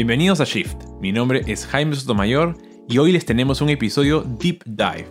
Bienvenidos a Shift, mi nombre es Jaime Sotomayor y hoy les tenemos un episodio Deep Dive.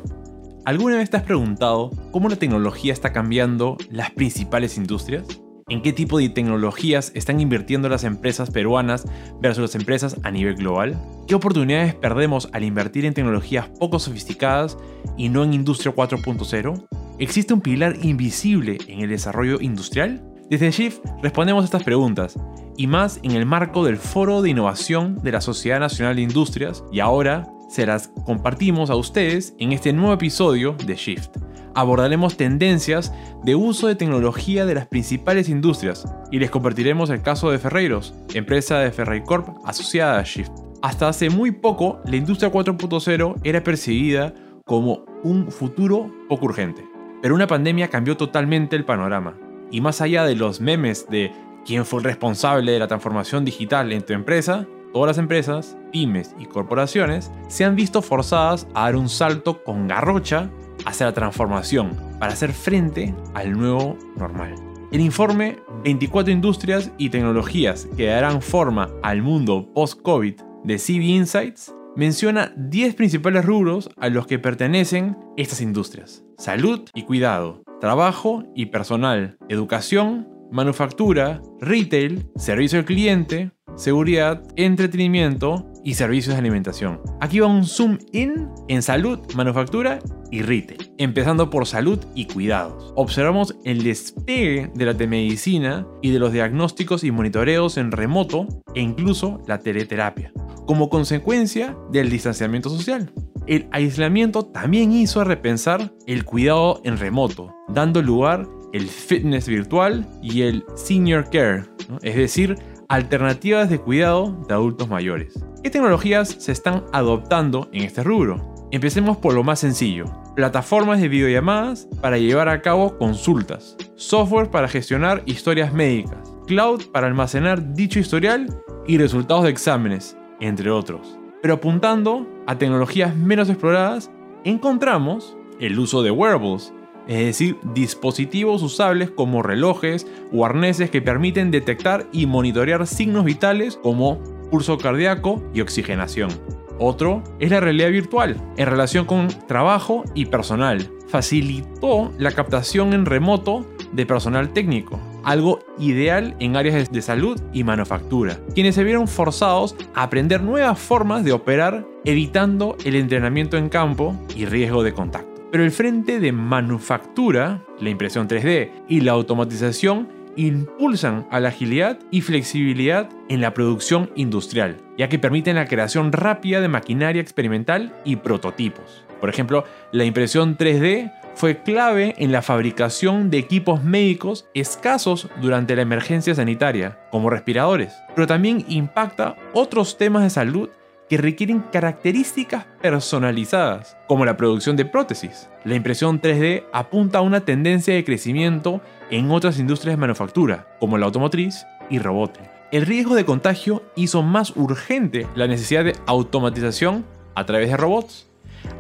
¿Alguna vez te has preguntado cómo la tecnología está cambiando las principales industrias? ¿En qué tipo de tecnologías están invirtiendo las empresas peruanas versus las empresas a nivel global? ¿Qué oportunidades perdemos al invertir en tecnologías poco sofisticadas y no en Industria 4.0? ¿Existe un pilar invisible en el desarrollo industrial? Desde Shift respondemos a estas preguntas, y más en el marco del Foro de Innovación de la Sociedad Nacional de Industrias, y ahora se las compartimos a ustedes en este nuevo episodio de Shift. Abordaremos tendencias de uso de tecnología de las principales industrias, y les compartiremos el caso de Ferreyros, empresa de FerreyCorp asociada a Shift. Hasta hace muy poco, la Industria 4.0 era percibida como un futuro poco urgente, pero una pandemia cambió totalmente el panorama. Y más allá de los memes de quién fue el responsable de la transformación digital en tu empresa, todas las empresas, pymes y corporaciones se han visto forzadas a dar un salto con garrocha hacia la transformación para hacer frente al nuevo normal. El informe 24 industrias y tecnologías que darán forma al mundo post-COVID de CB Insights menciona 10 principales rubros a los que pertenecen estas industrias: salud y cuidado, trabajo y personal, educación, manufactura, retail, servicio al cliente, seguridad, entretenimiento y servicios de alimentación. Aquí va un zoom in en salud, manufactura y retail. Empezando por salud y cuidados. Observamos el despegue de la telemedicina y de los diagnósticos y monitoreos en remoto e incluso la teleterapia, como consecuencia del distanciamiento social. El aislamiento también hizo repensar el cuidado en remoto, dando lugar el fitness virtual y el senior care, ¿no? Es decir, alternativas de cuidado de adultos mayores. ¿Qué tecnologías se están adoptando en este rubro? Empecemos por lo más sencillo. Plataformas de videollamadas para llevar a cabo consultas, software para gestionar historias médicas, cloud para almacenar dicho historial y resultados de exámenes, entre otros. Pero apuntando a tecnologías menos exploradas, encontramos el uso de wearables, es decir, dispositivos usables como relojes o arneses que permiten detectar y monitorear signos vitales como pulso cardíaco y oxigenación. Otro es la realidad virtual, en relación con trabajo y personal. Facilitó la captación en remoto de personal técnico, algo ideal en áreas de salud y manufactura, quienes se vieron forzados a aprender nuevas formas de operar, evitando el entrenamiento en campo y riesgo de contacto. Pero el frente de manufactura, la impresión 3D y la automatización impulsan a la agilidad y flexibilidad en la producción industrial, ya que permiten la creación rápida de maquinaria experimental y prototipos. Por ejemplo, la impresión 3D fue clave en la fabricación de equipos médicos escasos durante la emergencia sanitaria, como respiradores, pero también impacta otros temas de salud que requieren características personalizadas, como la producción de prótesis. La impresión 3D apunta a una tendencia de crecimiento en otras industrias de manufactura, como la automotriz y robótica. El riesgo de contagio hizo más urgente la necesidad de automatización a través de robots,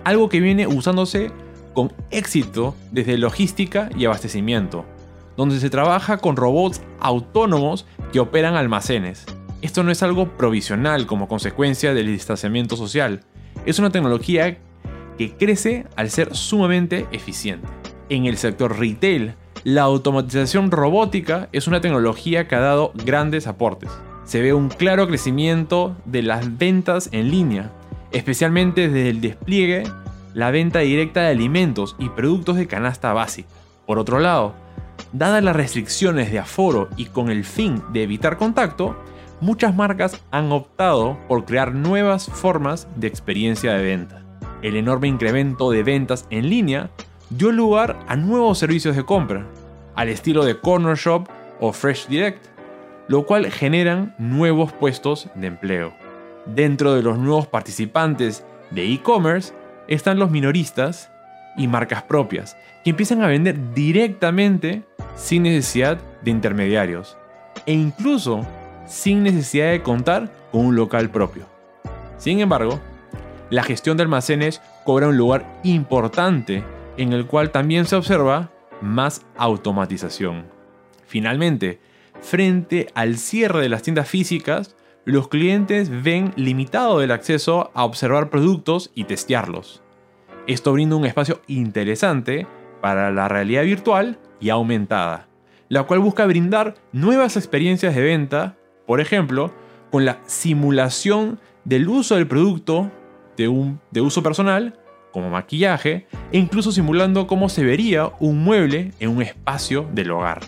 algo que viene usándose con éxito desde logística y abastecimiento, donde se trabaja con robots autónomos que operan almacenes. Esto no es algo provisional como consecuencia del distanciamiento social, es una tecnología que crece al ser sumamente eficiente. En el sector retail, la automatización robótica es una tecnología que ha dado grandes aportes. Se ve un claro crecimiento de las ventas en línea, especialmente desde el despliegue la venta directa de alimentos y productos de canasta básica. Por otro lado, dadas las restricciones de aforo y con el fin de evitar contacto, muchas marcas han optado por crear nuevas formas de experiencia de venta. El enorme incremento de ventas en línea dio lugar a nuevos servicios de compra, al estilo de Corner Shop o Fresh Direct, lo cual generan nuevos puestos de empleo. Dentro de los nuevos participantes de e-commerce, están los minoristas y marcas propias, que empiezan a vender directamente sin necesidad de intermediarios e incluso sin necesidad de contar con un local propio. Sin embargo, la gestión de almacenes cobra un lugar importante en el cual también se observa más automatización. Finalmente, frente al cierre de las tiendas físicas, los clientes ven limitado el acceso a observar productos y testearlos. Esto brinda un espacio interesante para la realidad virtual y aumentada, la cual busca brindar nuevas experiencias de venta, por ejemplo, con la simulación del uso del producto de uso personal, como maquillaje, e incluso simulando cómo se vería un mueble en un espacio del hogar.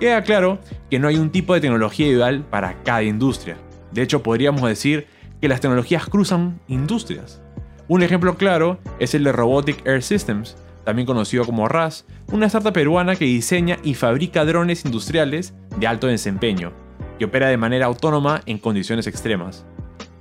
Queda claro que no hay un tipo de tecnología ideal para cada industria. De hecho, podríamos decir que las tecnologías cruzan industrias. Un ejemplo claro es el de Robotic Air Systems, también conocido como RAS, una startup peruana que diseña y fabrica drones industriales de alto desempeño, que opera de manera autónoma en condiciones extremas.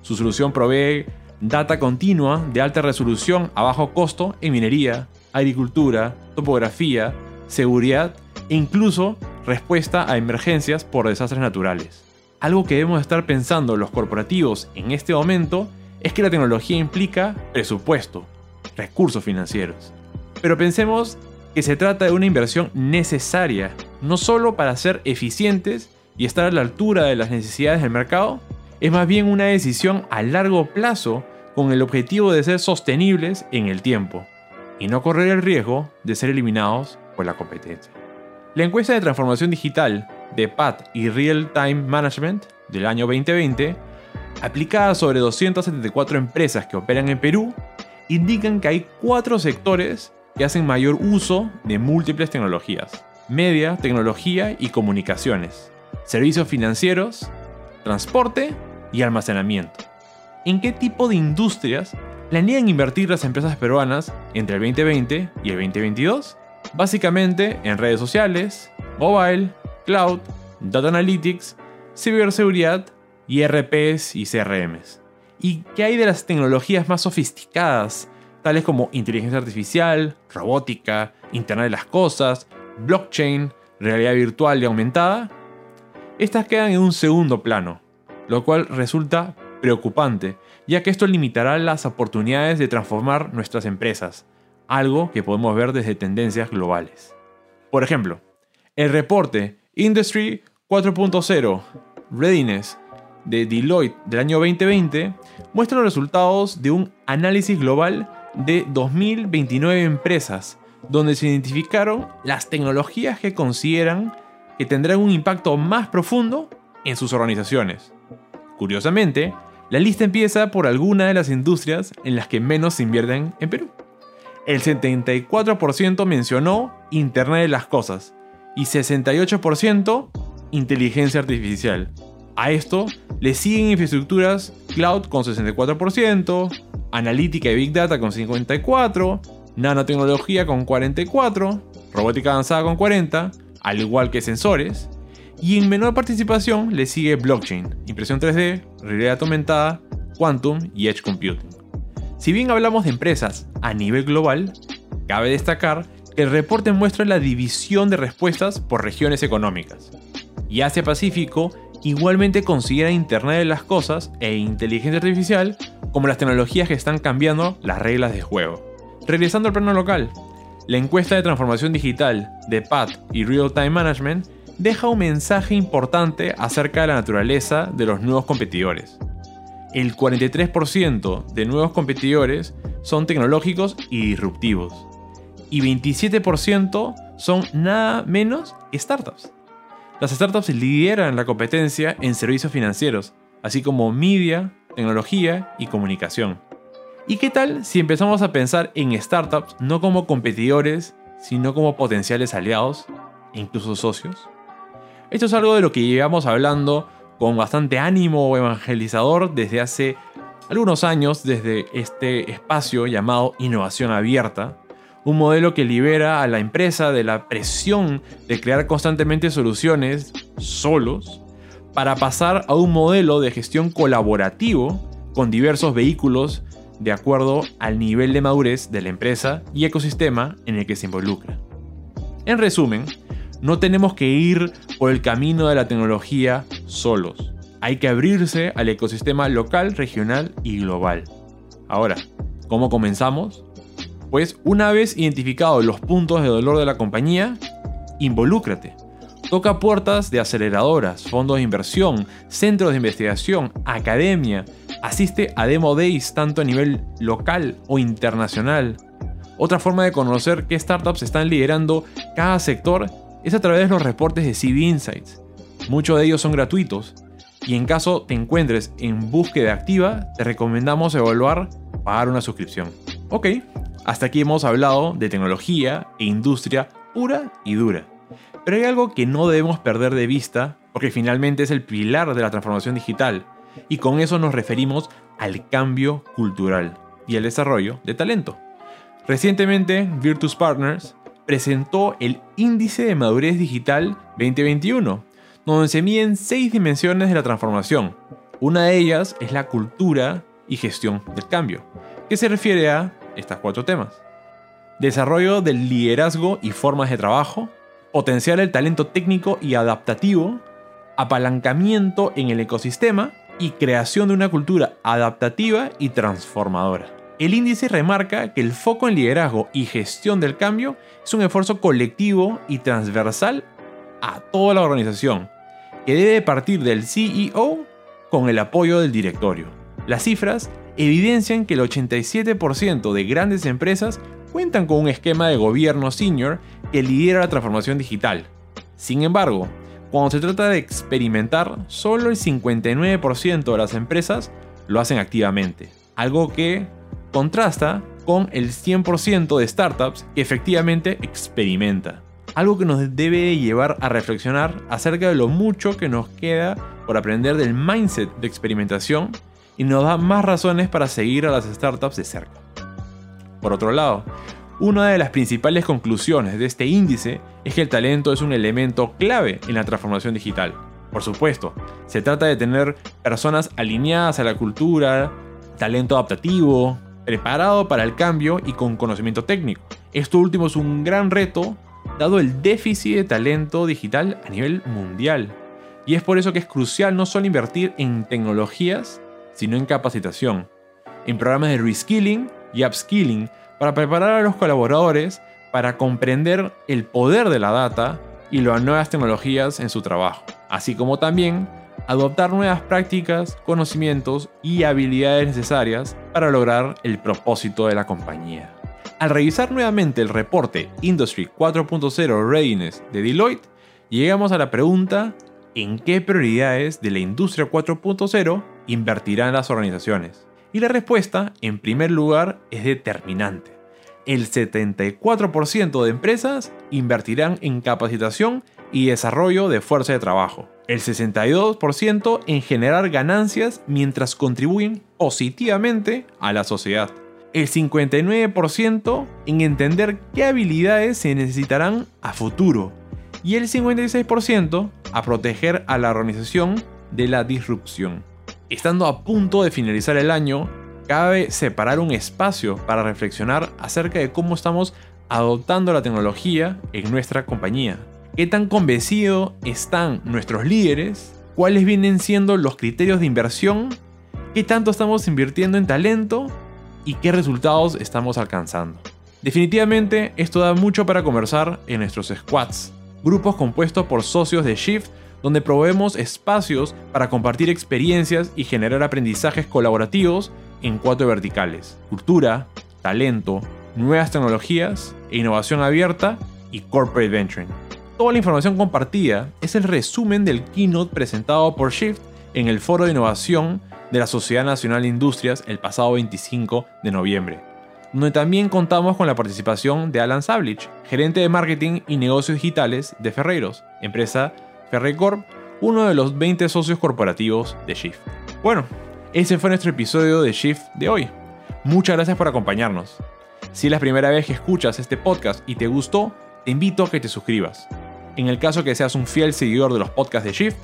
Su solución provee data continua de alta resolución a bajo costo en minería, agricultura, topografía, seguridad e incluso respuesta a emergencias por desastres naturales. Algo que debemos estar pensando los corporativos en este momento es que la tecnología implica presupuesto, recursos financieros. Pero pensemos que se trata de una inversión necesaria, no solo para ser eficientes y estar a la altura de las necesidades del mercado, es más bien una decisión a largo plazo con el objetivo de ser sostenibles en el tiempo y no correr el riesgo de ser eliminados por la competencia. La encuesta de transformación digital de PAT y Real Time Management del año 2020, aplicada sobre 274 empresas que operan en Perú, indican que hay 4 sectores que hacen mayor uso de múltiples tecnologías: media, tecnología y comunicaciones, servicios financieros, transporte y almacenamiento. ¿En qué tipo de industrias planean invertir las empresas peruanas entre el 2020 y el 2022? Básicamente en redes sociales, mobile, cloud, data analytics, ciberseguridad, ERPs y CRMs. ¿Y qué hay de las tecnologías más sofisticadas, tales como inteligencia artificial, robótica, Internet de las cosas, blockchain, realidad virtual y aumentada? Estas quedan en un segundo plano, lo cual resulta preocupante, ya que esto limitará las oportunidades de transformar nuestras empresas, algo que podemos ver desde tendencias globales. Por ejemplo, el reporte Industry 4.0 Readiness de Deloitte del año 2020 muestra los resultados de un análisis global de 2029 empresas, donde se identificaron las tecnologías que consideran que tendrán un impacto más profundo en sus organizaciones. Curiosamente, la lista empieza por alguna de las industrias en las que menos se invierten en Perú. El 74% mencionó Internet de las cosas y 68% inteligencia artificial. A esto le siguen infraestructuras cloud con 64%, analítica y big data con 54%, nanotecnología con 44%, robótica avanzada con 40%, al igual que sensores, y en menor participación le sigue blockchain, impresión 3D, realidad aumentada, quantum y edge computing. Si bien hablamos de empresas a nivel global, cabe destacar que el reporte muestra la división de respuestas por regiones económicas, y Asia-Pacífico igualmente considera Internet de las cosas e inteligencia artificial como las tecnologías que están cambiando las reglas de juego. Regresando al plano local, la encuesta de transformación digital de PAT y Real Time Management deja un mensaje importante acerca de la naturaleza de los nuevos competidores. El 43% de nuevos competidores son tecnológicos y disruptivos, y 27% son nada menos que startups. Las startups lideran la competencia en servicios financieros, así como media, tecnología y comunicación. ¿Y qué tal si empezamos a pensar en startups no como competidores, sino como potenciales aliados e incluso socios? Esto es algo de lo que llevamos hablando con bastante ánimo evangelizador desde hace algunos años, desde este espacio llamado Innovación Abierta, un modelo que libera a la empresa de la presión de crear constantemente soluciones solos para pasar a un modelo de gestión colaborativo con diversos vehículos de acuerdo al nivel de madurez de la empresa y ecosistema en el que se involucra. En resumen, no tenemos que ir por el camino de la tecnología solos. Hay que abrirse al ecosistema local, regional y global. Ahora, ¿cómo comenzamos? Pues una vez identificados los puntos de dolor de la compañía, involúcrate. Toca puertas de aceleradoras, fondos de inversión, centros de investigación, academia. Asiste a Demo Days tanto a nivel local o internacional. Otra forma de conocer qué startups están liderando cada sector es a través de los reportes de CB Insights. Muchos de ellos son gratuitos y en caso te encuentres en búsqueda activa, te recomendamos evaluar pagar una suscripción. Ok, hasta aquí hemos hablado de tecnología e industria pura y dura. Pero hay algo que no debemos perder de vista porque finalmente es el pilar de la transformación digital y con eso nos referimos al cambio cultural y el desarrollo de talento. Recientemente, Virtus Partners presentó el Índice de Madurez Digital 2021, donde se miden 6 dimensiones de la transformación. Una de ellas es la cultura y gestión del cambio, que se refiere a estos 4 temas: desarrollo del liderazgo y formas de trabajo, potenciar el talento técnico y adaptativo, apalancamiento en el ecosistema y creación de una cultura adaptativa y transformadora. El índice remarca que el foco en liderazgo y gestión del cambio es un esfuerzo colectivo y transversal a toda la organización, que debe partir del CEO con el apoyo del directorio. Las cifras evidencian que el 87% de grandes empresas cuentan con un esquema de gobierno senior que lidera la transformación digital. Sin embargo, cuando se trata de experimentar, solo el 59% de las empresas lo hacen activamente, algo que contrasta con el 100% de startups que efectivamente experimenta. Algo que nos debe llevar a reflexionar acerca de lo mucho que nos queda por aprender del mindset de experimentación y nos da más razones para seguir a las startups de cerca. Por otro lado, una de las principales conclusiones de este índice es que el talento es un elemento clave en la transformación digital. Por supuesto, se trata de tener personas alineadas a la cultura, talento adaptativo, preparado para el cambio y con conocimiento técnico. Esto último es un gran reto dado el déficit de talento digital a nivel mundial. Y es por eso que es crucial no solo invertir en tecnologías, sino en capacitación, en programas de reskilling y upskilling para preparar a los colaboradores para comprender el poder de la data y las nuevas tecnologías en su trabajo, así como también adoptar nuevas prácticas, conocimientos y habilidades necesarias para lograr el propósito de la compañía. Al revisar nuevamente el reporte Industry 4.0 Readiness de Deloitte, llegamos a la pregunta: ¿en qué prioridades de la industria 4.0 invertirán las organizaciones? Y la respuesta, en primer lugar, es determinante. El 74% de empresas invertirán en capacitación y desarrollo de fuerza de trabajo. El 62% en generar ganancias mientras contribuyen positivamente a la sociedad. El 59% en entender qué habilidades se necesitarán a futuro. Y el 56% a proteger a la organización de la disrupción. Estando a punto de finalizar el año, cabe separar un espacio para reflexionar acerca de cómo estamos adoptando la tecnología en nuestra compañía. ¿Qué tan convencidos están nuestros líderes? ¿Cuáles vienen siendo los criterios de inversión? ¿Qué tanto estamos invirtiendo en talento? ¿Y qué resultados estamos alcanzando? Definitivamente, esto da mucho para conversar en nuestros squads, grupos compuestos por socios de Shift, donde proveemos espacios para compartir experiencias y generar aprendizajes colaborativos en 4 verticales: cultura, talento, nuevas tecnologías, innovación abierta y corporate venturing. Toda la información compartida es el resumen del keynote presentado por Shift en el Foro de Innovación de la Sociedad Nacional de Industrias el pasado 25 de noviembre, donde también contamos con la participación de Alan Savlich, gerente de marketing y negocios digitales de Ferreyros, empresa FerreyCorp, uno de los 20 socios corporativos de Shift. Bueno, ese fue nuestro episodio de Shift de hoy. Muchas gracias por acompañarnos. Si es la primera vez que escuchas este podcast y te gustó, te invito a que te suscribas. En el caso que seas un fiel seguidor de los podcasts de Shift,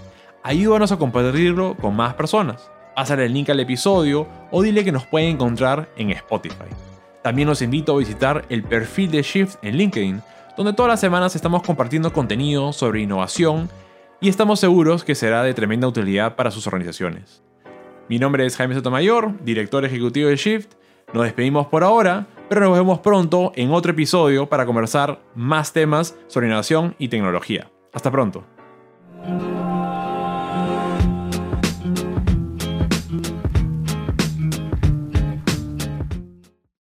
ayúdanos a compartirlo con más personas. Pásale el link al episodio o dile que nos pueden encontrar en Spotify. También los invito a visitar el perfil de Shift en LinkedIn, donde todas las semanas estamos compartiendo contenido sobre innovación, y estamos seguros que será de tremenda utilidad para sus organizaciones. Mi nombre es Jaime Sotomayor, director ejecutivo de Shift. Nos despedimos por ahora, pero nos vemos pronto en otro episodio para conversar más temas sobre innovación y tecnología. Hasta pronto.